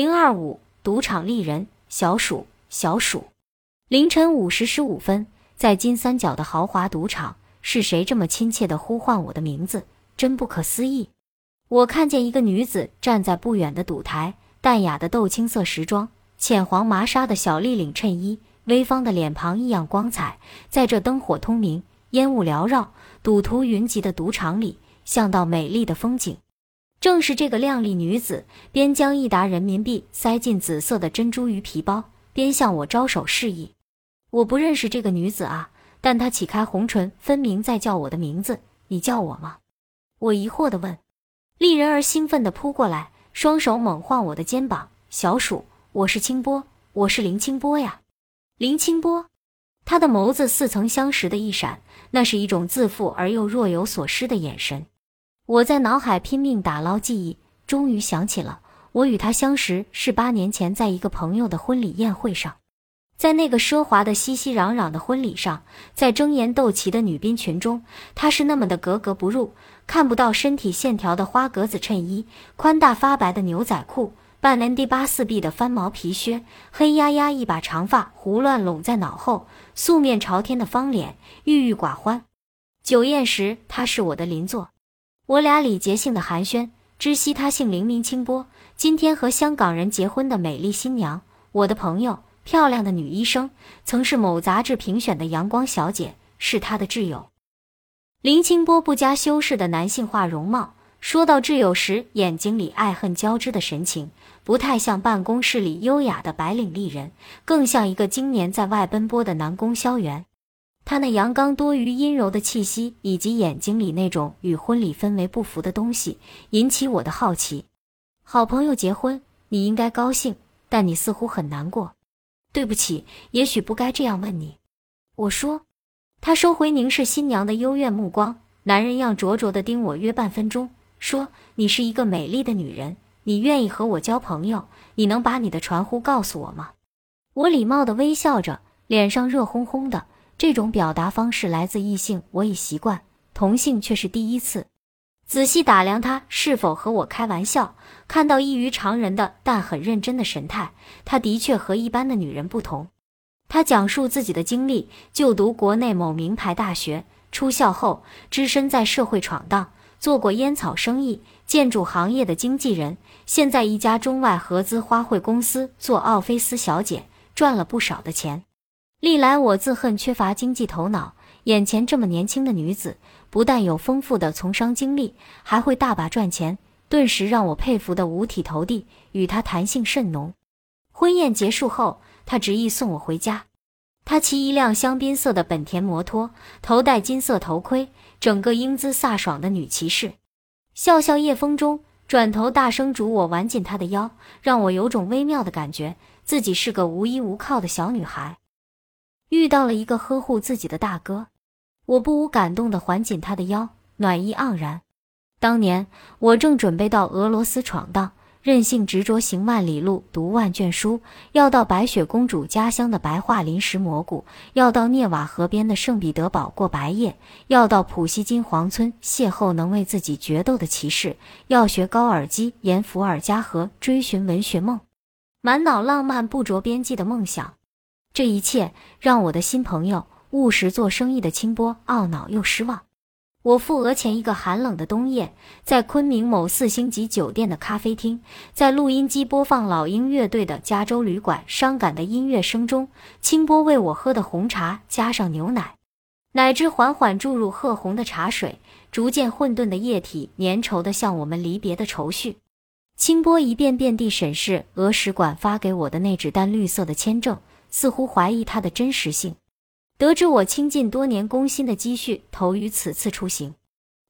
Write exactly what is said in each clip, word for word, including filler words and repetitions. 零二五赌场丽人小鼠小鼠。凌晨五时十五分，在金三角的豪华赌场，是谁这么亲切地呼唤我的名字？真不可思议。我看见一个女子站在不远的赌台，淡雅的豆青色时装，浅黄麻纱的小立领衬衣，微方的脸庞异样光彩。在这灯火通明、烟雾缭绕、赌徒云集的赌场里，像道美丽的风景。正是这个靓丽女子，边将一沓人民币塞进紫色的珍珠鱼皮包，边向我招手示意。我不认识这个女子啊，但她启开红唇，分明在叫我的名字。你叫我吗？我疑惑地问。丽人儿兴奋地扑过来，双手猛晃我的肩膀。小鼠，我是清波，我是林清波呀。林清波？她的眸子似曾相识的一闪，那是一种自负而又若有所失的眼神。我在脑海拼命打捞记忆，终于想起了，我与他相识是八年前在一个朋友的婚礼宴会上。在那个奢华的熙熙攘攘的婚礼上，在争妍斗奇的女宾群中，他是那么的格格不入，看不到身体线条的花格子衬衣，宽大发白的牛仔裤，半 M D 八四B 的翻毛皮靴，黑压压一把长发胡乱拢在脑后，素面朝天的方脸，郁郁寡欢。酒宴时，他是我的邻座。我俩礼节性的寒暄，知悉他姓林名清波，今天和香港人结婚的美丽新娘，我的朋友，漂亮的女医生，曾是某杂志评选的阳光小姐，是他的挚友。林清波不加修饰的男性化容貌，说到挚友时，眼睛里爱恨交织的神情，不太像办公室里优雅的白领丽人，更像一个经年在外奔波的男供销员。他那阳刚多于阴柔的气息，以及眼睛里那种与婚礼氛围不符的东西，引起我的好奇。好朋友结婚，你应该高兴，但你似乎很难过。对不起，也许不该这样问你。我说。他收回凝视新娘的幽怨目光，男人样灼灼地盯我约半分钟，说：你是一个美丽的女人，你愿意和我交朋友，你能把你的传呼告诉我吗？我礼貌地微笑着，脸上热烘烘的。这种表达方式来自异性，我已习惯，同性却是第一次。仔细打量他是否和我开玩笑，看到异于常人的但很认真的神态，他的确和一般的女人不同。他讲述自己的经历，就读国内某名牌大学，出校后只身在社会闯荡，做过烟草生意、建筑行业的经纪人，现在一家中外合资花卉公司做奥菲斯小姐，赚了不少的钱。历来我自恨缺乏经济头脑，眼前这么年轻的女子，不但有丰富的从商经历，还会大把赚钱，顿时让我佩服得五体投地，与她谈性甚浓。婚宴结束后，她执意送我回家。她骑一辆香槟色的本田摩托，头戴金色头盔，整个英姿飒爽的女骑士。笑笑夜风中，转头大声嘱我挽紧她的腰，让我有种微妙的感觉，自己是个无依无靠的小女孩。遇到了一个呵护自己的大哥，我不无感动地环紧他的腰，暖意盎然。当年我正准备到俄罗斯闯荡，任性执着，行万里路，读万卷书，要到白雪公主家乡的白桦林石蘑菇，要到涅瓦河边的圣彼得堡过白夜，要到普希金黄村邂逅能为自己决斗的骑士，要学高尔基、沿伏尔加河追寻文学梦，满脑浪漫不着边际的梦想。这一切让我的新朋友、务实做生意的清波懊恼又失望。我赴俄前一个寒冷的冬夜，在昆明某四星级酒店的咖啡厅，在录音机播放老鹰乐队的《加州旅馆》伤感的音乐声中，清波为我喝的红茶加上牛奶，奶汁缓缓注入褐红的茶水，逐渐混沌的液体粘稠地向我们离别的愁绪。清波一遍遍地审视俄使馆发给我的那纸淡绿色的签证，似乎怀疑它的真实性。得知我倾尽多年工薪的积蓄投于此次出行，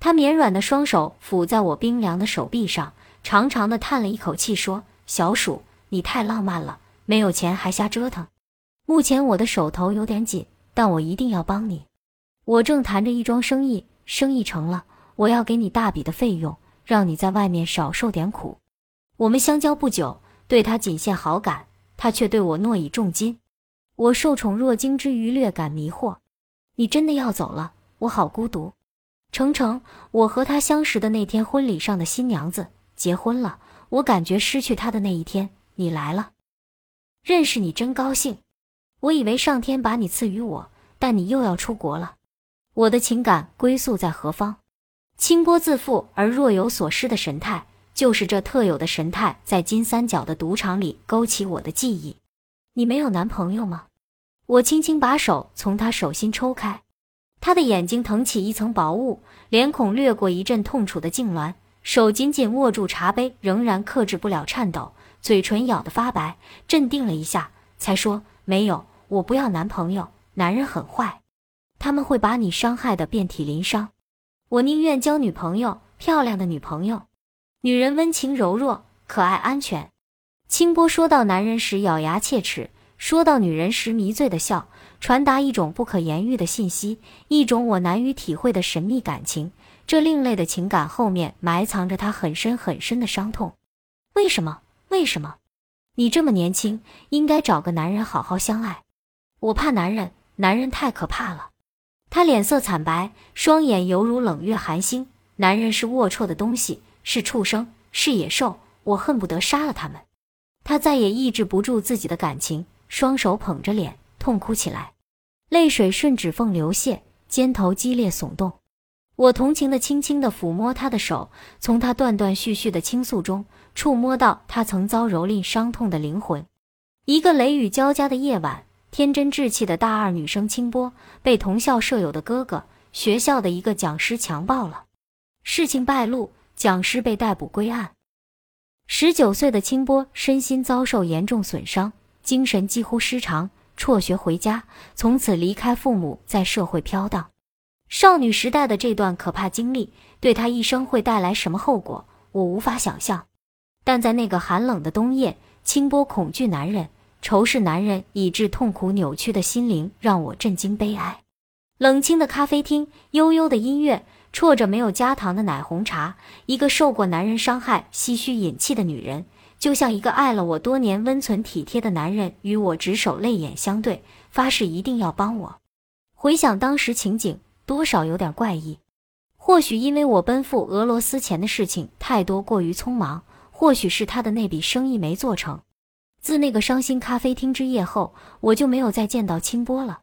他绵软的双手抚在我冰凉的手臂上，长长的叹了一口气说：小鼠，你太浪漫了，没有钱还瞎折腾。目前我的手头有点紧，但我一定要帮你。我正谈着一桩生意，生意成了，我要给你大笔的费用，让你在外面少受点苦。我们相交不久，对他仅限好感，他却对我诺以重金。我受宠若惊之余，略感迷惑。你真的要走了？我好孤独。程程，我和他相识的那天，婚礼上的新娘子结婚了，我感觉失去他的那一天，你来了，认识你真高兴。我以为上天把你赐予我，但你又要出国了，我的情感归宿在何方？轻波自负而若有所失的神态，就是这特有的神态在金三角的赌场里勾起我的记忆。你没有男朋友吗？我轻轻把手从他手心抽开，他的眼睛腾起一层薄雾，脸孔掠过一阵痛楚的痉挛，手紧紧握住茶杯，仍然克制不了颤抖，嘴唇咬得发白，镇定了一下才说，没有，我不要男朋友，男人很坏，他们会把你伤害得遍体鳞伤，我宁愿交女朋友，漂亮的女朋友。女人温情柔弱，可爱安全。清波说到男人时咬牙切齿，说到女人时迷醉的笑，传达一种不可言喻的信息，一种我难于体会的神秘感情。这另类的情感后面埋藏着他很深很深的伤痛。为什么？为什么？你这么年轻，应该找个男人好好相爱。我怕男人，男人太可怕了。他脸色惨白，双眼犹如冷月寒星。男人是龌龊的东西，是畜生，是野兽，我恨不得杀了他们。他再也抑制不住自己的感情，双手捧着脸痛哭起来，泪水顺指缝流泻，肩头激烈耸动。我同情地轻轻地抚摸他的手，从他断断续续的倾诉中触摸到他曾遭蹂躏伤痛的灵魂。一个雷雨交加的夜晚，天真稚气的大二女生清波被同校舍友的哥哥，学校的一个讲师强暴了。事情败露，讲师被逮捕归案。十九岁的清波身心遭受严重损伤，精神几乎失常，辍学回家，从此离开父母，在社会飘荡。少女时代的这段可怕经历，对她一生会带来什么后果，我无法想象。但在那个寒冷的冬夜，清波恐惧男人，仇视男人以致痛苦扭曲的心灵让我震惊悲哀。冷清的咖啡厅，悠悠的音乐，啜着没有加糖的奶红茶，一个受过男人伤害唏嘘饮泣的女人，就像一个爱了我多年温存体贴的男人与我执手泪眼相对，发誓一定要帮我。回想当时情景，多少有点怪异。或许因为我奔赴俄罗斯前的事情太多过于匆忙，或许是他的那笔生意没做成。自那个伤心咖啡厅之夜后，我就没有再见到清波了。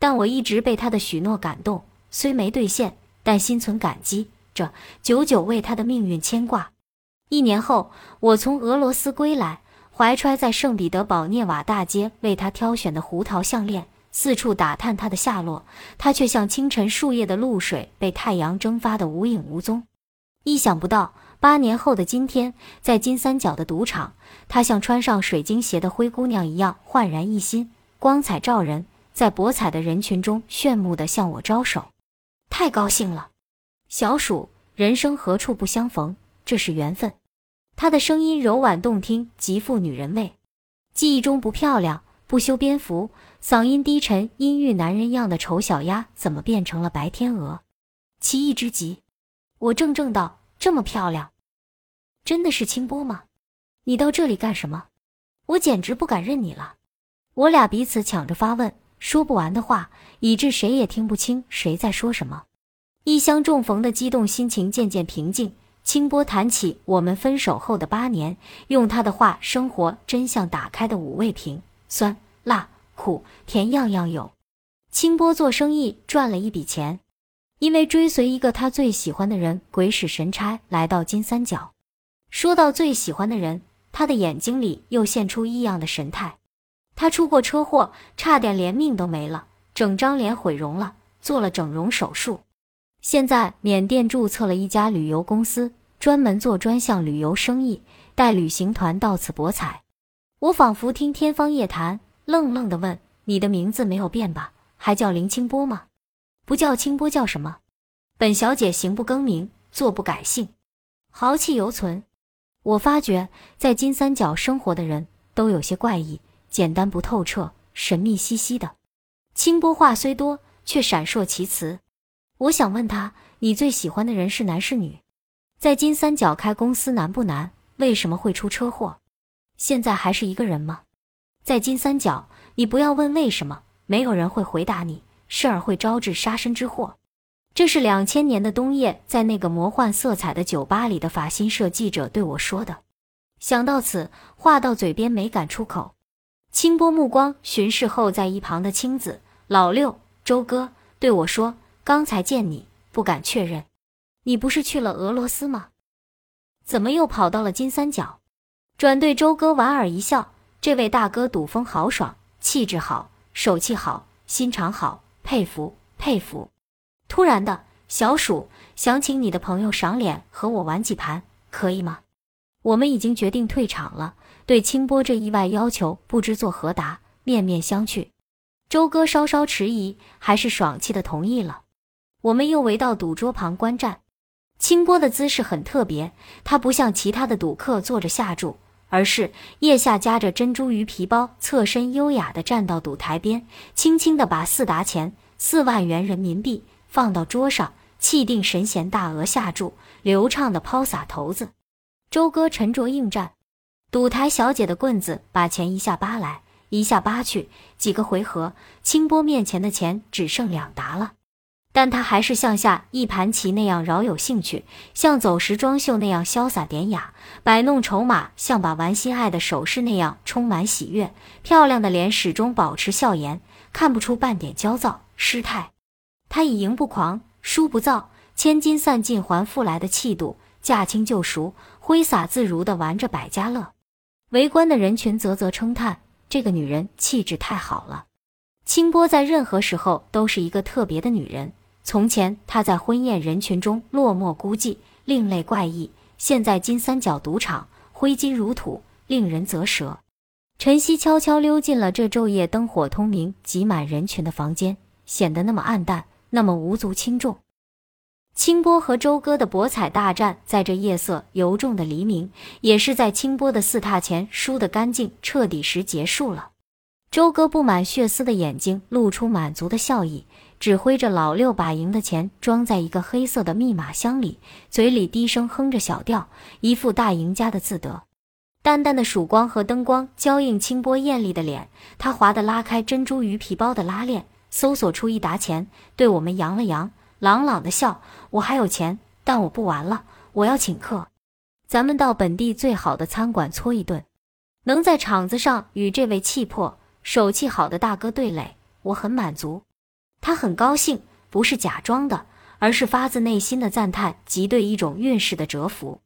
但我一直被他的许诺感动，虽没兑现，但心存感激，这久久为他的命运牵挂。一年后，我从俄罗斯归来，怀揣在圣彼得堡涅瓦大街为他挑选的胡桃项链，四处打探他的下落，他却像清晨树叶的露水，被太阳蒸发得无影无踪。意想不到，八年后的今天，在金三角的赌场，她像穿上水晶鞋的灰姑娘一样焕然一新，光彩照人，在博彩的人群中炫目地向我招手。太高兴了，小鼠，人生何处不相逢，这是缘分。她的声音柔婉动听，极富女人味。记忆中不漂亮，不修边幅，嗓音低沉，阴郁男人样的丑小鸭怎么变成了白天鹅？奇异之极。我怔怔道，这么漂亮，真的是清波吗？你到这里干什么？我简直不敢认你了。我俩彼此抢着发问，说不完的话，以致谁也听不清谁在说什么。一相重逢的激动心情渐渐平静，清波谈起我们分手后的八年，用他的话，生活真像打开的五味瓶，酸、辣、苦、甜，样样有。清波做生意赚了一笔钱，因为追随一个他最喜欢的人，鬼使神差来到金三角。说到最喜欢的人，他的眼睛里又现出异样的神态。他出过车祸，差点连命都没了，整张脸毁容了，做了整容手术。现在缅甸注册了一家旅游公司，专门做专项旅游生意，带旅行团到此博彩。我仿佛听天方夜谭，愣愣地问，你的名字没有变吧？还叫林清波吗？不叫清波叫什么？本小姐行不更名，坐不改姓，豪气犹存。我发觉在金三角生活的人都有些怪异，简单不透彻，神秘兮兮的。清波话虽多，却闪烁其词。我想问他，你最喜欢的人是男是女？在金三角开公司难不难？为什么会出车祸？现在还是一个人吗？在金三角，你不要问为什么，没有人会回答你，事儿会招致杀身之祸。这是两千年的冬夜，在那个魔幻色彩的酒吧里的法新社记者对我说的。想到此，话到嘴边没敢出口。清波目光巡视后，在一旁的青子、老六、周哥对我说：“刚才见你，不敢确认，你不是去了俄罗斯吗？怎么又跑到了金三角？”转对周哥莞尔一笑，这位大哥赌风豪爽，气质好，手气好，心肠好，佩服佩服。突然的，小鼠，想请你的朋友赏脸和我玩几盘，可以吗？我们已经决定退场了，对清波这意外要求不知作何答，面面相觑。周哥稍稍迟疑，还是爽气的同意了。我们又围到赌桌旁观战。清波的姿势很特别，他不像其他的赌客坐着下注，而是腋下夹着珍珠鱼皮包，侧身优雅地站到赌台边，轻轻地把四达钱四万元人民币放到桌上，气定神闲大额下注，流畅地抛洒骰子。周哥沉着应战，赌台小姐的棍子把钱一下扒来一下扒去，几个回合清波面前的钱只剩两沓了，但他还是像下一盘棋那样饶有兴趣，像走时装秀那样潇洒典雅，摆弄筹码像把玩心爱的首饰那样充满喜悦，漂亮的脸始终保持笑颜，看不出半点焦躁失态。他以赢不狂输不躁，千金散尽还复来的气度，驾轻就熟，挥洒自如地玩着百家乐。围观的人群啧啧称叹，这个女人气质太好了。清波在任何时候都是一个特别的女人，从前她在婚宴人群中落寞孤寂，另类怪异，现在金三角赌场挥金如土，令人啧舌。晨曦悄悄溜进了这昼夜灯火通明挤满人群的房间，显得那么暗淡，那么无足轻重。清波和周哥的博彩大战在这夜色由重的黎明，也是在清波的四踏前输得干净彻底时结束了。周哥布满血丝的眼睛露出满足的笑意，指挥着老六把赢的钱装在一个黑色的密码箱里，嘴里低声哼着小调，一副大赢家的自得。淡淡的曙光和灯光交映清波艳丽的脸，他滑地拉开珍珠鱼皮包的拉链，搜索出一沓钱，对我们扬了扬，朗朗的笑，我还有钱，但我不玩了，我要请客。咱们到本地最好的餐馆搓一顿，能在场子上与这位气魄、手气好的大哥对垒，我很满足。他很高兴，不是假装的，而是发自内心的赞叹及对一种运势的折服。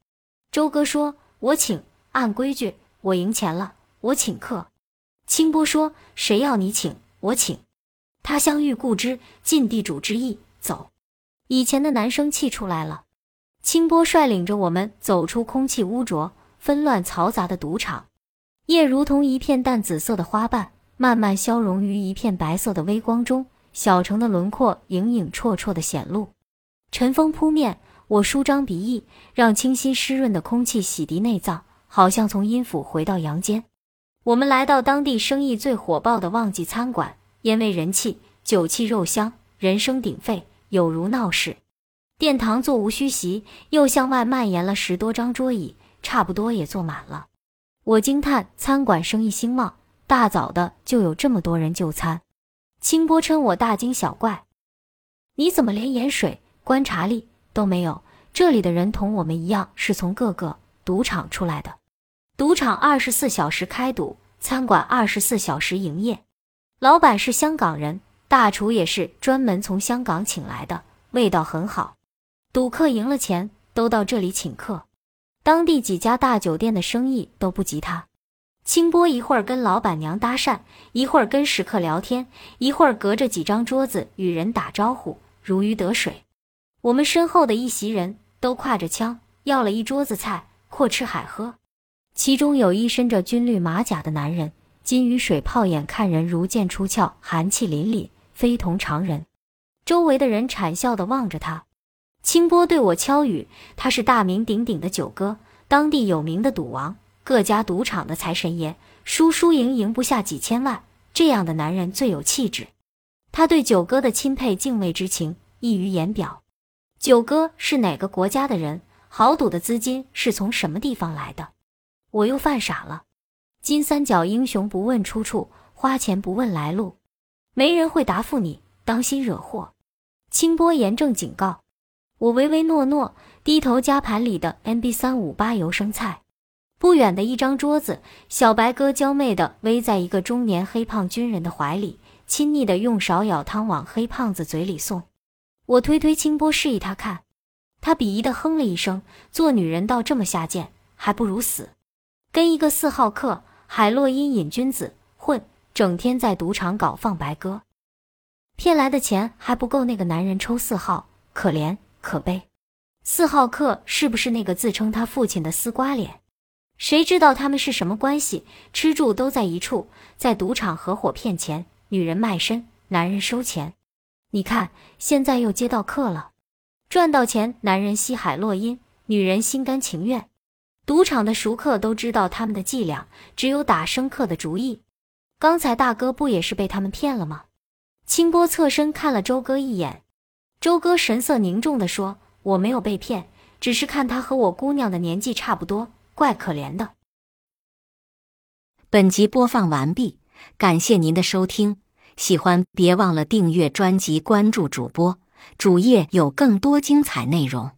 周哥说：“我请，按规矩，我赢钱了，我请客。”清波说：“谁要你请，我请。”他乡遇故知，尽地主之谊，走。以前的男生气出来了。清波率领着我们走出空气污浊纷乱嘈杂的赌场，夜如同一片淡紫色的花瓣，慢慢消融于一片白色的微光中，小城的轮廓影影绰绰的显露。晨风扑面，我舒张鼻翼，让清新湿润的空气洗涤内脏，好像从阴府回到阳间。我们来到当地生意最火爆的旺季餐馆，因为人气酒气肉香，人声鼎沸，有如闹市。殿堂座无虚席，又向外蔓延了十多张桌椅，差不多也坐满了。我惊叹餐馆生意兴旺，大早的就有这么多人就餐。清波称我大惊小怪，你怎么连眼水、观察力都没有？这里的人同我们一样，是从各个赌场出来的。赌场二十四小时开赌，餐馆二十四小时营业。老板是香港人，大厨也是专门从香港请来的，味道很好。赌客赢了钱都到这里请客，当地几家大酒店的生意都不及他。清波一会儿跟老板娘搭讪，一会儿跟食客聊天，一会儿隔着几张桌子与人打招呼，如鱼得水。我们身后的一席人都挎着枪，要了一桌子菜，阔吃海喝。其中有一身着军绿马甲的男人，金鱼水泡眼看人如剑出鞘，寒气凛凛，非同常人。周围的人谄笑地望着他。清波对我悄语，他是大名鼎鼎的九哥，当地有名的赌王，各家赌场的财神爷，输输赢赢不下几千万，这样的男人最有气质。他对九哥的钦佩敬畏之情溢于言表。九哥是哪个国家的人？豪赌的资金是从什么地方来的？我又犯傻了。金三角英雄不问出处，花钱不问来路。没人会答复你，当心惹祸。清波严正警告。我唯唯诺诺，低头夹盘里的 N B 三五八油生菜。不远的一张桌子，小白哥娇媚地偎在一个中年黑胖军人的怀里，亲昵地用勺舀汤往黑胖子嘴里送。我推推清波示意他看，他鄙夷地哼了一声，做女人倒这么下贱，还不如死。跟一个四号客海洛因瘾君子混，整天在赌场搞放白鸽，骗来的钱还不够那个男人抽四号，可怜可悲。四号客是不是那个自称他父亲的丝瓜脸？谁知道他们是什么关系，吃住都在一处，在赌场合伙骗钱，女人卖身，男人收钱。你看，现在又接到客了。赚到钱，男人吸海洛因，女人心甘情愿。赌场的熟客都知道他们的伎俩，只有打生客的主意。刚才大哥不也是被他们骗了吗？清波侧身看了周哥一眼，周哥神色凝重地说，我没有被骗，只是看他和我姑娘的年纪差不多，怪可怜的。本集播放完毕，感谢您的收听，喜欢别忘了订阅专辑，关注主播，主页有更多精彩内容。